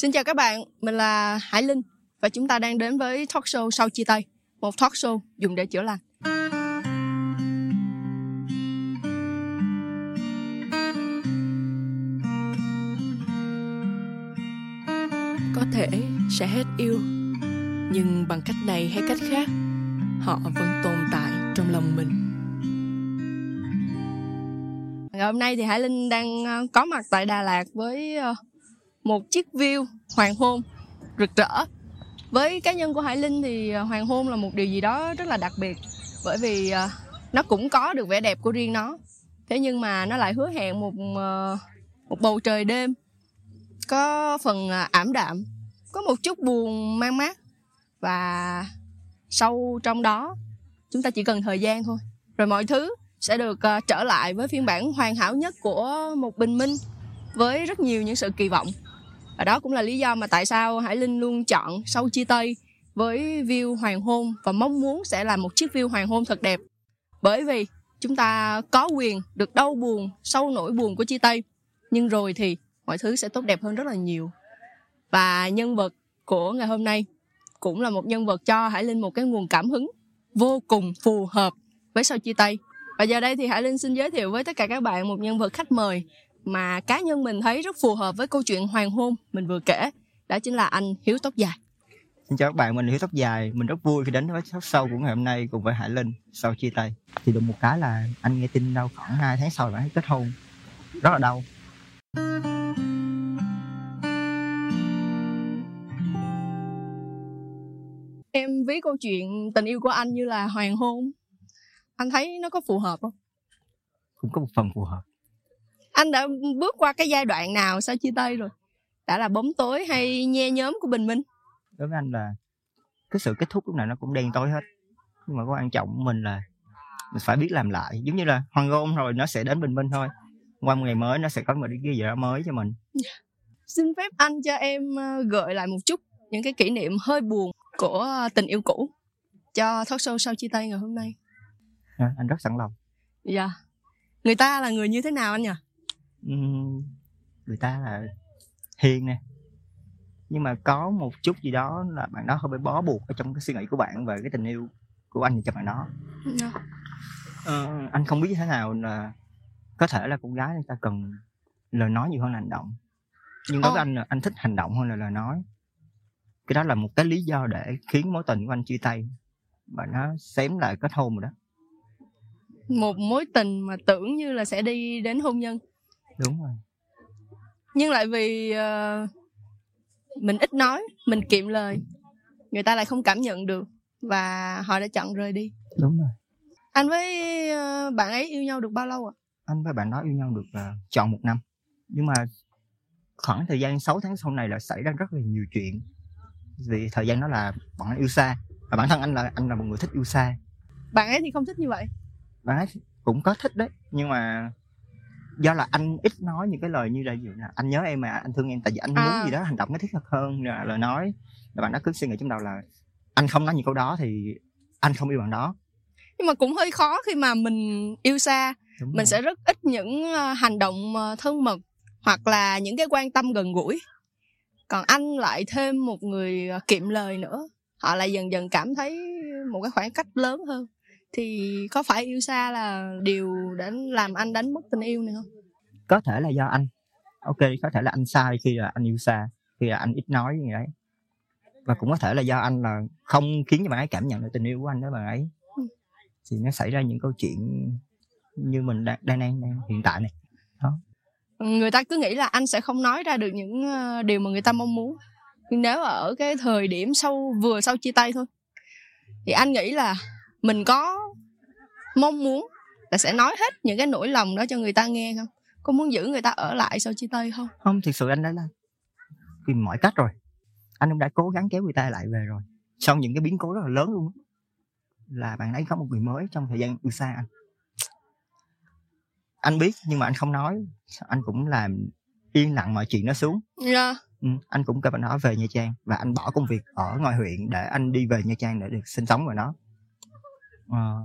Xin chào các bạn, mình là Hải Linh và chúng ta đang đến với Talkshow Sau Chia Tay, một Talkshow dùng để chữa lành. Có thể sẽ hết yêu, nhưng bằng cách này hay cách khác, họ vẫn tồn tại trong lòng mình. Ngày hôm nay thì Hải Linh đang có mặt tại Đà Lạt với một chiếc view hoàng hôn rực rỡ. Với cá nhân của Hải Linh thì hoàng hôn là một điều gì đó rất là đặc biệt, bởi vì nó cũng có được vẻ đẹp của riêng nó. Thế nhưng mà nó lại hứa hẹn một bầu trời đêm có phần ảm đạm, có một chút buồn man mác. Và sâu trong đó, chúng ta chỉ cần thời gian thôi, rồi mọi thứ sẽ được trở lại với phiên bản hoàn hảo nhất của một bình minh, với rất nhiều những sự kỳ vọng. Và đó cũng là lý do mà tại sao Hải Linh luôn chọn Sau Chia Tay với view hoàng hôn, và mong muốn sẽ là một chiếc view hoàng hôn thật đẹp. Bởi vì chúng ta có quyền được đau buồn sau nỗi buồn của chia tay, nhưng rồi thì mọi thứ sẽ tốt đẹp hơn rất là nhiều. Và nhân vật của ngày hôm nay cũng là một nhân vật cho Hải Linh một cái nguồn cảm hứng vô cùng phù hợp với Sau Chia Tay. Và giờ đây thì Hải Linh xin giới thiệu với tất cả các bạn một nhân vật khách mời mà cá nhân mình thấy rất phù hợp với câu chuyện hoàng hôn mình vừa kể. Đó chính là anh Hiếu Tóc Dài. Xin chào các bạn, mình là Hiếu Tóc Dài. Mình rất vui khi đến với talk show của ngày hôm nay cùng với Hải Linh Sau Chia Tay. Thì được một cái là anh nghe tin đâu khoảng 2 tháng sau là anh kết hôn. Rất là đau. Em ví câu chuyện tình yêu của anh như là hoàng hôn. Anh thấy nó có phù hợp không? Cũng có một phần phù hợp. Anh đã bước qua cái giai đoạn nào sau chia tay rồi? Đã là bóng tối hay nhe nhóm của bình minh? Đối với anh là cái sự kết thúc lúc này nó cũng đen tối hết. Nhưng mà quan trọng của mình là mình phải biết làm lại. Giống như là hoàng hôn rồi nó sẽ đến bình minh thôi. Qua một ngày mới nó sẽ có một cái gì đó mới cho mình. Xin phép anh cho em gợi lại một chút những cái kỷ niệm hơi buồn của tình yêu cũ cho Talkshow Sau Chia Tay ngày hôm nay. À, anh rất sẵn lòng. Dạ. Yeah. Người ta là người như thế nào anh nhỉ? Người ta là hiền nè, nhưng mà có một chút gì đó là bạn đó hơi bị bó buộc ở trong cái suy nghĩ của bạn về cái tình yêu của anh cho bạn đó. Yeah. Anh không biết như thế nào, là có thể là con gái người ta cần lời nói nhiều hơn là hành động, nhưng đối với anh là anh thích hành động hơn là lời nói. Cái đó là một cái lý do để khiến mối tình của anh chia tay và nó xém lại kết hôn rồi đó. Một mối tình mà tưởng như là sẽ đi đến hôn nhân. Đúng rồi. Nhưng lại vì mình ít nói, mình kiệm lời, người ta lại không cảm nhận được và họ đã chọn rời đi. Đúng rồi. Anh với bạn ấy yêu nhau được bao lâu ạ? Anh với bạn đó yêu nhau được tròn 1 năm. Nhưng mà khoảng thời gian 6 tháng sau này là xảy ra rất là nhiều chuyện. Vì thời gian đó là bọn anh yêu xa, và bản thân anh là một người thích yêu xa. Bạn ấy thì không thích như vậy. Bạn ấy cũng có thích đấy, nhưng mà do là anh ít nói những cái lời như là ví dụ là anh nhớ em mà, anh thương em, tại vì anh muốn gì đó hành động nó thiết thực hơn là lời nói. Và bạn đó cứ suy nghĩ trong đầu là anh không nói những câu đó thì anh không yêu bạn đó. Nhưng mà cũng hơi khó khi mà mình yêu xa. Đúng. Mình sẽ rất ít những hành động thân mật hoặc là những cái quan tâm gần gũi. Còn anh lại thêm một người kiệm lời nữa, họ lại dần dần cảm thấy một cái khoảng cách lớn hơn. Thì có phải yêu xa là điều đã làm anh đánh mất tình yêu này không? Có thể là do anh. Ok, có thể là anh sai khi là anh yêu xa, khi là anh ít nói như vậy. Và cũng có thể là do anh là không khiến cho bạn ấy cảm nhận được tình yêu của anh đó bạn ấy. Thì nó xảy ra những câu chuyện như mình đang hiện tại này đó. Người ta cứ nghĩ là anh sẽ không nói ra được những điều mà người ta mong muốn. Nhưng nếu ở cái thời điểm vừa sau chia tay thôi, thì anh nghĩ là mình có mong muốn là sẽ nói hết những cái nỗi lòng đó cho người ta nghe không? Có muốn giữ người ta ở lại sau chia tay không? Không, thực sự anh đã tìm mọi cách rồi. Anh cũng đã cố gắng kéo người ta lại về rồi. Sau những cái biến cố rất là lớn luôn đó, là bạn ấy có một người mới trong thời gian yêu xa anh. Anh biết nhưng mà anh không nói. Anh cũng làm yên lặng mọi chuyện nó xuống. Yeah. Anh cũng kêu bạn đó về Nha Trang. Và anh bỏ công việc ở ngoài huyện để anh đi về Nha Trang để được sinh sống ở đó.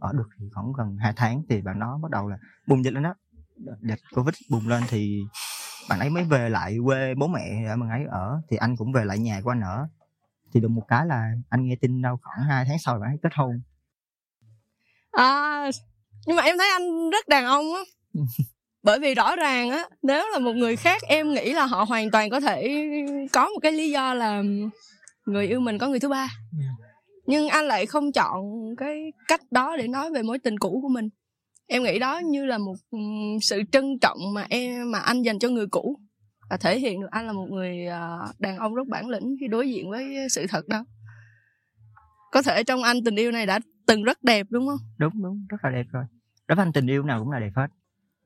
Ở được thì khoảng gần 2 tháng thì bạn đó bắt đầu là bùng dịch lên đó. Dịch Covid bùng lên thì bạn ấy mới về lại quê bố mẹ bạn ấy ở, thì anh cũng về lại nhà của anh ở. Thì được một cái là anh nghe tin đâu khoảng 2 tháng sau bạn ấy kết hôn. À, nhưng mà em thấy anh rất đàn ông á. Bởi vì rõ ràng á, nếu là một người khác em nghĩ là họ hoàn toàn có thể có một cái lý do là người yêu mình có người thứ ba. Nhưng anh lại không chọn cái cách đó để nói về mối tình cũ của mình. Em nghĩ đó như là một sự trân trọng mà anh dành cho người cũ, và thể hiện được anh là một người đàn ông rất bản lĩnh khi đối diện với sự thật đó. Có thể trong anh tình yêu này đã từng rất đẹp đúng không? Đúng, đúng, rất là đẹp rồi. Đối với anh tình yêu nào cũng là đẹp hết.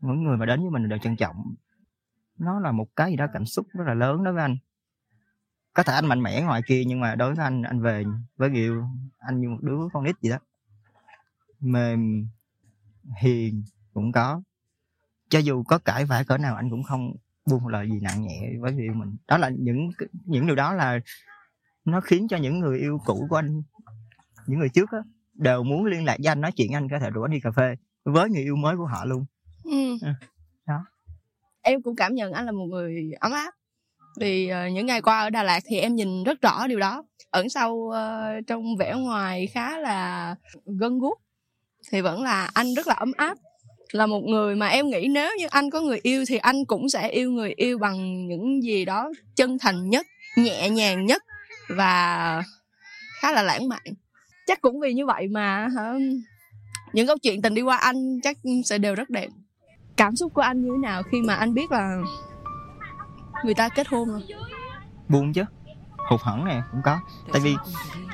Mỗi người mà đến với mình đều trân trọng. Nó là một cái gì đó cảm xúc rất là lớn đối với anh. Có thể anh mạnh mẽ ngoài kia, nhưng mà đối với anh về với Kiều, anh như một đứa con nít vậy đó. Mềm, hiền cũng có. Cho dù có cãi vã cỡ nào anh cũng không buông lời gì nặng nhẹ với người yêu mình. Đó là những điều đó là nó khiến cho những người yêu cũ của anh, những người trước đó, đều muốn liên lạc với anh, nói chuyện với anh, có thể rủ anh đi cà phê với người yêu mới của họ luôn. Ừ. Đó. Em cũng cảm nhận anh là một người ấm áp. Vì những ngày qua ở Đà Lạt thì em nhìn rất rõ điều đó. Ẩn sau trong vẻ ngoài khá là gân guốc thì vẫn là anh rất là ấm áp. Là một người mà em nghĩ nếu như anh có người yêu thì anh cũng sẽ yêu người yêu bằng những gì đó chân thành nhất, nhẹ nhàng nhất và khá là lãng mạn. Chắc cũng vì như vậy mà những câu chuyện tình đi qua anh chắc sẽ đều rất đẹp. Cảm xúc của anh như thế nào khi mà anh biết là người ta kết hôn rồi? Buồn chứ, hụt hẫng nè cũng có. Tại vì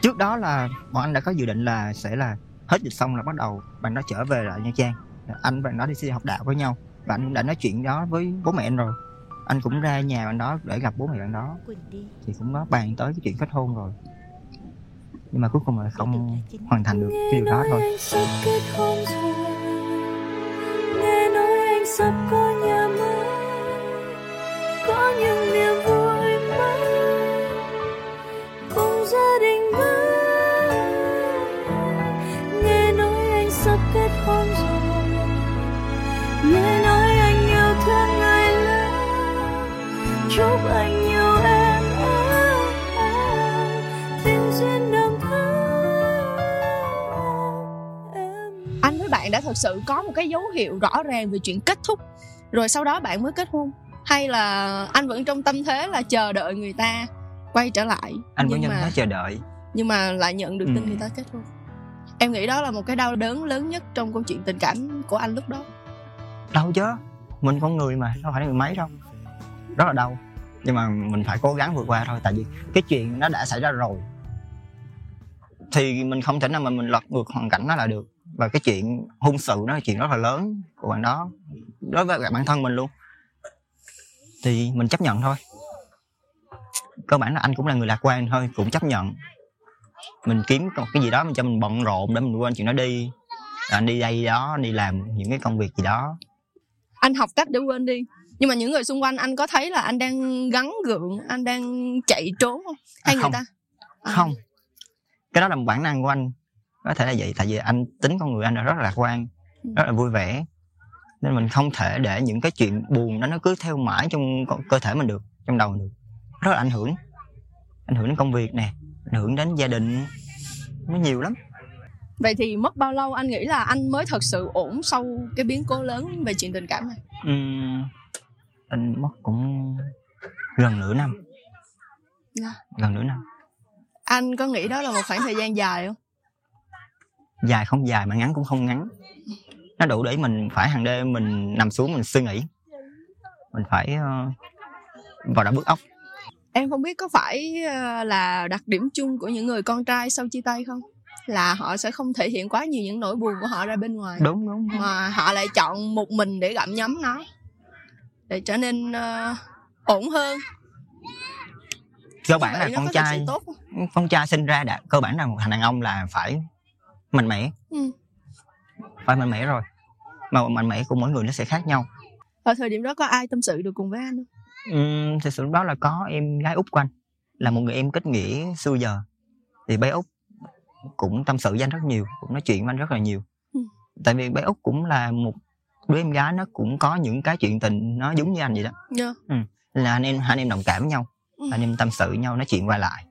trước đó là bọn anh đã có dự định là sẽ là hết dịch xong là bắt đầu bạn đó trở về lại Nha Trang. Anh và bạn đó đi học đạo với nhau và anh cũng đã nói chuyện đó với bố mẹ anh rồi. Anh cũng ra nhà bạn đó để gặp bố mẹ bạn đó, thì cũng có bàn tới cái chuyện kết hôn rồi. Nhưng mà cuối cùng là không hoàn thành được cái điều đó thôi. Nghe nói anh sắp có nhà mới, có những niềm vui mới, cùng gia đình mới. Nghe nói anh sắp kết hôn rồi, nghe nói anh yêu thương ai lắm, chúc anh yêu em tình duyên đầm thắm. Anh với bạn đã thật sự có một cái dấu hiệu rõ ràng về chuyện kết thúc, rồi sau đó bạn mới kết hôn? Hay là anh vẫn trong tâm thế là chờ đợi người ta quay trở lại? Anh vẫn nhận thấy chờ đợi, nhưng mà lại nhận được tin người ta kết hôn. Em nghĩ đó là một cái đau đớn lớn nhất trong câu chuyện tình cảm của anh lúc đó. Đau chứ, mình con người mà, đâu phải người máy đâu. Rất là đau, nhưng mà mình phải cố gắng vượt qua thôi. Tại vì cái chuyện nó đã xảy ra rồi thì mình không thể nào mà mình lật ngược hoàn cảnh nó là được. Và cái chuyện hôn sự nó là chuyện rất là lớn của bạn đó, đối với bản thân mình luôn, thì mình chấp nhận thôi. Cơ bản là anh cũng là người lạc quan thôi, cũng chấp nhận. Mình kiếm một cái gì đó mình cho mình bận rộn để mình quên chuyện đó đi. Rồi anh đi đây đó, anh đi làm những cái công việc gì đó, anh học cách để quên đi. Nhưng mà những người xung quanh anh có thấy là anh đang gắng gượng, anh đang chạy trốn không? Hay người ta? Không. Cái đó là một bản năng của anh. Có thể là vậy, tại vì anh tính con người anh là rất là lạc quan, rất là vui vẻ. Nên mình không thể để những cái chuyện buồn đó nó cứ theo mãi trong cơ thể mình được, trong đầu mình được. Rất là ảnh hưởng đến công việc nè, ảnh hưởng đến gia đình, nó nhiều lắm. Vậy thì mất bao lâu anh nghĩ là anh mới thật sự ổn sau cái biến cố lớn về chuyện tình cảm này? Anh mất cũng gần nửa năm. Gần nửa năm. Anh có nghĩ đó là một khoảng thời gian dài không? Dài không dài mà ngắn cũng không ngắn. Nó đủ để mình phải hàng đêm mình nằm xuống mình suy nghĩ. Mình phải vào đã bước óc. Em không biết có phải là đặc điểm chung của những người con trai sau chia tay không? Là họ sẽ không thể hiện quá nhiều những nỗi buồn của họ ra bên ngoài. Đúng. Mà họ lại chọn một mình để gặm nhấm nó, để trở nên ổn hơn. Cơ bản là con trai sinh ra đã cơ bản là một thằng đàn ông là phải mạnh mẽ. Phải mạnh mẽ rồi. Mà mạnh mẽ của mỗi người nó sẽ khác nhau. Ở thời điểm đó có ai tâm sự được cùng với anh không? Thật sự lúc đó là có em gái Úc của anh, là một người em kết nghĩa xưa giờ. Thì bé Úc cũng tâm sự với anh rất nhiều, cũng nói chuyện với anh rất là nhiều. Tại vì bé Úc cũng là một đứa em gái nó cũng có những cái chuyện tình nó giống như anh vậy đó. Yeah. Ừ. Là anh em đồng cảm với nhau, anh em tâm sự với nhau, nói chuyện qua lại.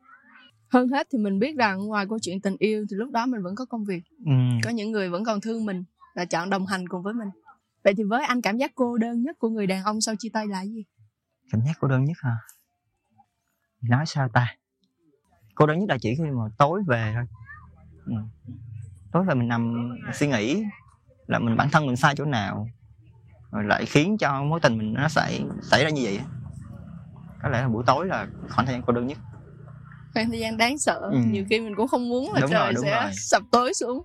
Hơn hết thì mình biết rằng ngoài câu chuyện tình yêu thì lúc đó mình vẫn có công việc, có những người vẫn còn thương mình và chọn đồng hành cùng với mình. Vậy thì với anh, cảm giác cô đơn nhất của người đàn ông sau chia tay là gì? Cảm giác cô đơn nhất hả? Nói sao ta? Cô đơn nhất là chỉ khi mà tối về thôi. Tối về mình nằm suy nghĩ là mình bản thân mình sai chỗ nào, rồi lại khiến cho mối tình mình nó xảy ra như vậy. Có lẽ là buổi tối là khoảng thời gian cô đơn nhất. Khoảng thời gian đáng sợ, nhiều khi mình cũng không muốn là đúng trời rồi, sẽ rồi. Sập tối xuống.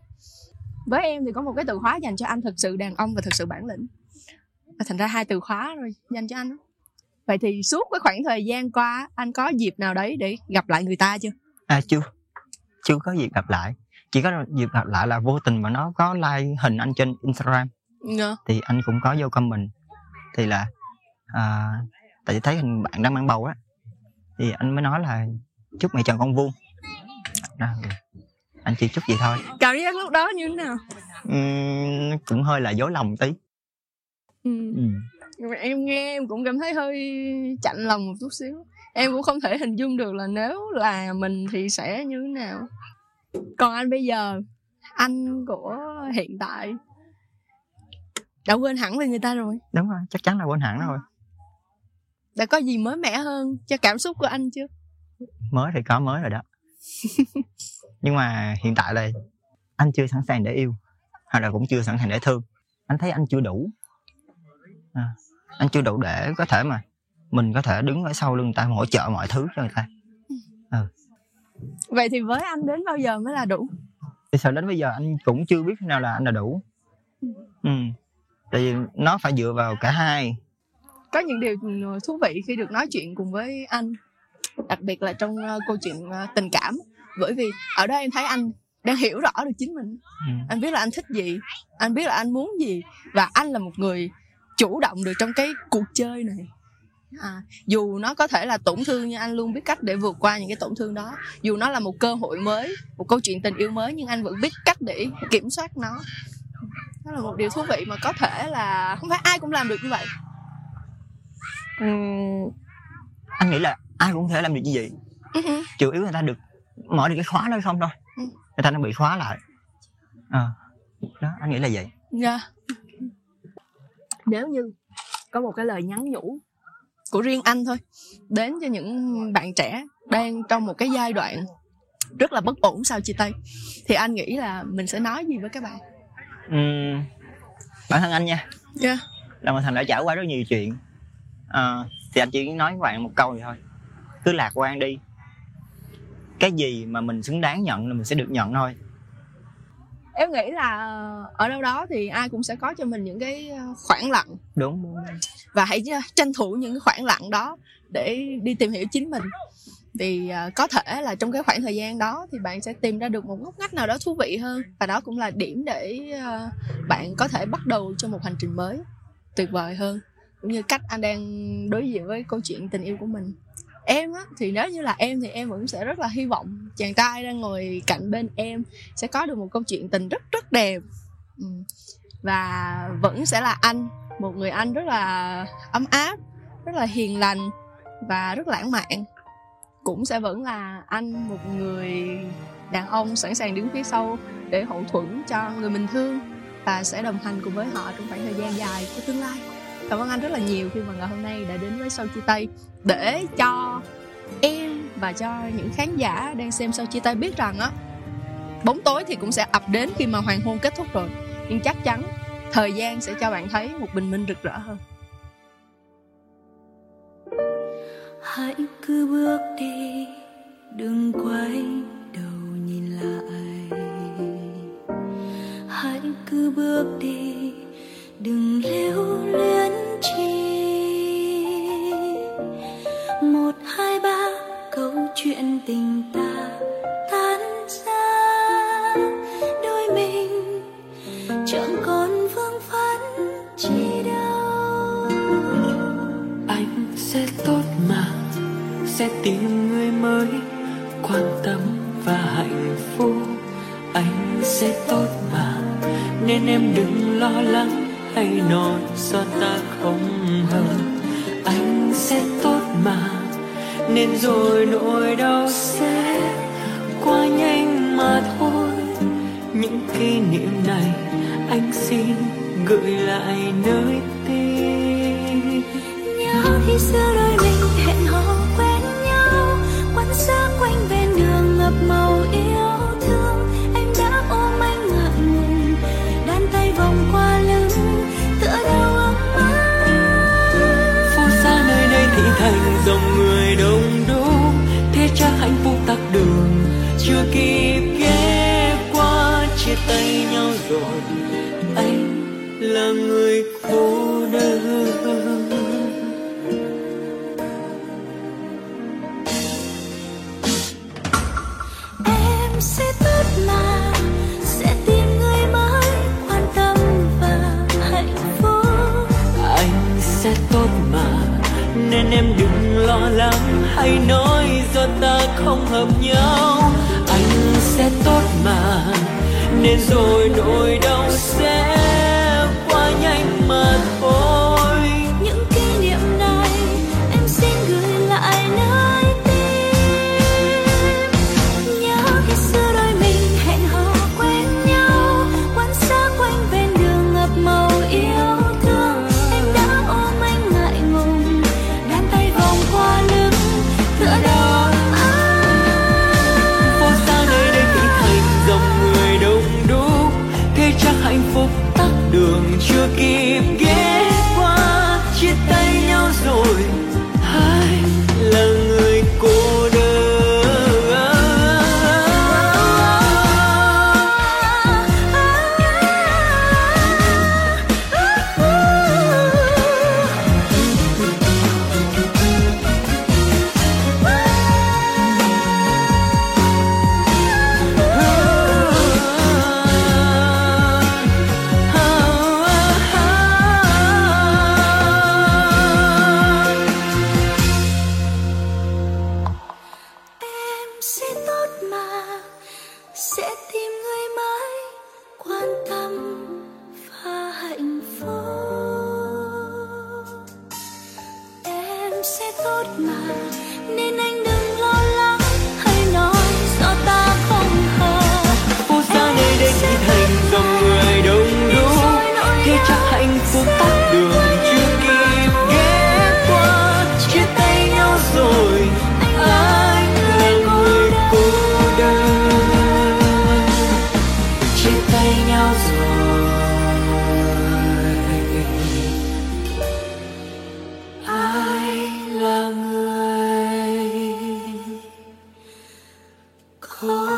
Với em thì có một cái từ khóa dành cho anh thực sự đàn ông và thực sự bản lĩnh. Và thành ra hai từ khóa rồi dành cho anh. Vậy thì suốt cái khoảng thời gian qua, anh có dịp nào đấy để gặp lại người ta chưa? À chưa có dịp gặp lại. Chỉ có dịp gặp lại là vô tình mà nó có like hình anh trên Instagram. Yeah. Thì anh cũng có vô comment. Thì là tại vì thấy hình bạn đang mang bầu á, thì anh mới nói là chúc mẹ tròn con vuông. À, anh chỉ chúc vậy thôi. Cảm giác lúc đó như thế nào? Cũng hơi là dối lòng tí. Em nghe em cũng cảm thấy hơi chạnh lòng một chút xíu. Em cũng không thể hình dung được là nếu là mình thì sẽ như thế nào. Còn anh bây giờ, anh của hiện tại đã quên hẳn về người ta rồi. Đúng rồi, chắc chắn là quên hẳn rồi. Đã có gì mới mẻ hơn cho cảm xúc của anh chưa? Mới thì có mới rồi đó. Nhưng mà hiện tại là anh chưa sẵn sàng để yêu, hoặc là cũng chưa sẵn sàng để thương. Anh thấy anh chưa đủ. Anh chưa đủ để có thể mà mình có thể đứng ở sau lưng người ta, hỗ trợ mọi thứ cho người ta. Vậy thì với anh đến bao giờ mới là đủ? Thì sao đến bây giờ anh cũng chưa biết thế nào là anh là đủ. Tại vì nó phải dựa vào cả hai. Có những điều thú vị khi được nói chuyện cùng với anh, đặc biệt là trong câu chuyện tình cảm. Bởi vì ở đó em thấy anh đang hiểu rõ được chính mình. Anh biết là anh thích gì, anh biết là anh muốn gì. Và anh là một người chủ động được trong cái cuộc chơi này. Dù nó có thể là tổn thương, nhưng anh luôn biết cách để vượt qua những cái tổn thương đó. Dù nó là một cơ hội mới, một câu chuyện tình yêu mới, nhưng anh vẫn biết cách để kiểm soát nó. Đó là một điều thú vị mà có thể là không phải ai cũng làm được như vậy. Anh nghĩ là ai cũng có thể làm được như vậy. Chủ yếu người ta được mở được cái khóa đó không thôi. Người ta nó bị khóa lại. Đó, anh nghĩ là vậy. Nếu như có một cái lời nhắn nhủ của riêng anh thôi đến cho những bạn trẻ đang trong một cái giai đoạn rất là bất ổn sau chia tay, thì anh nghĩ là mình sẽ nói gì với các bạn? Bản thân anh nha, là mình thành đã trải qua rất nhiều chuyện. Thì anh chỉ nói với bạn một câu vậy thôi: cứ lạc quan đi. Cái gì mà mình xứng đáng nhận là mình sẽ được nhận thôi. Em nghĩ là ở đâu đó thì ai cũng sẽ có cho mình những cái khoảng lặng. Đúng. Và hãy tranh thủ những cái khoảng lặng đó để đi tìm hiểu chính mình. Vì có thể là trong cái khoảng thời gian đó thì bạn sẽ tìm ra được một ngóc ngách nào đó thú vị hơn. Và đó cũng là điểm để bạn có thể bắt đầu cho một hành trình mới tuyệt vời hơn. Cũng như cách anh đang đối diện với câu chuyện tình yêu của mình. Em á, thì nếu như là em thì em vẫn sẽ rất là hy vọng chàng trai đang ngồi cạnh bên em sẽ có được một câu chuyện tình rất đẹp. Và vẫn sẽ là anh, một người anh rất là ấm áp, rất là hiền lành và rất lãng mạn. Cũng sẽ vẫn là anh, một người đàn ông sẵn sàng đứng phía sau để hậu thuẫn cho người mình thương, và sẽ đồng hành cùng với họ trong khoảng thời gian dài của tương lai. Cảm ơn anh rất là nhiều khi mà ngày hôm nay đã đến với Sau Chia Tay, để cho em và cho những khán giả đang xem Sau Chia Tay biết rằng á, bóng tối thì cũng sẽ ập đến khi mà hoàng hôn kết thúc rồi, nhưng chắc chắn thời gian sẽ cho bạn thấy một bình minh rực rỡ hơn. Hãy cứ bước đi, đừng quay đầu nhìn lại. Hãy cứ bước đi, đừng lưu luyến chi. Một hai ba câu chuyện tình ta tan ra, đôi mình chẳng còn vương vấn chi đâu. Anh sẽ tốt mà, sẽ tìm người mới quan tâm và hạnh phúc. Anh sẽ tốt mà, nên em đừng lo lắng. hãy nói do ta không hờn, anh sẽ tốt mà, nên rồi nỗi đau sẽ qua nhanh mà thôi. Những kỷ niệm này anh xin gửi lại nơi tim. Nhớ khi xưa đôi mình hẹn hò quen nhau, quán xa quanh bên đường ngập màu yêu thương. Em đã ôm anh ngậm ngừng, đan tay vòng qua lưng, tựa đầu ấm áp. Phố xa nơi đây thị thành dòng người đông đúc, thế chắc hạnh phúc tắc đường chưa kịp ghé qua. Chia tay nhau rồi, anh là người cô đơn. Em sẽ tốt mà, sẽ tìm người mới quan tâm và hạnh phúc. Anh sẽ tốt mà, nên em đừng lo lắng, hay nói do ta không hợp nhau. Anh sẽ tốt mà, nên rồi nỗi đau sẽ quá nhanh mà thôi. Những kỷ niệm này em xin gửi lại nơi tim. Nhớ khi xưa đôi mình hẹn hò quen nhau, quán xa quanh bên đường ngập màu yêu thương. Em đã ôm anh ngại ngùng, đan tay vòng qua lưng, tựa đầu anh. Phố xa nơi đây thị thành dòng người đông đúc, thế chắc hạnh phúc tắc đường chưa kịp ghé qua. Chia tay nhau rồi, hai là người cô đơn. Em sẽ tốt mà, sẽ tìm người mới quan tâm và hạnh phúc. Em sẽ tốt mà, nên anh đừng lo lắng, hãy nói do ta không hợp. Phố xa nơi đây thị thành dòng người đông đúc, thế chắc hạnh phúc tắt đường chưa kịp ghé qua. Chia tay nhau rồi, anh là người cô đơn. Chia tay nhau rồi, anh là người cô đơn.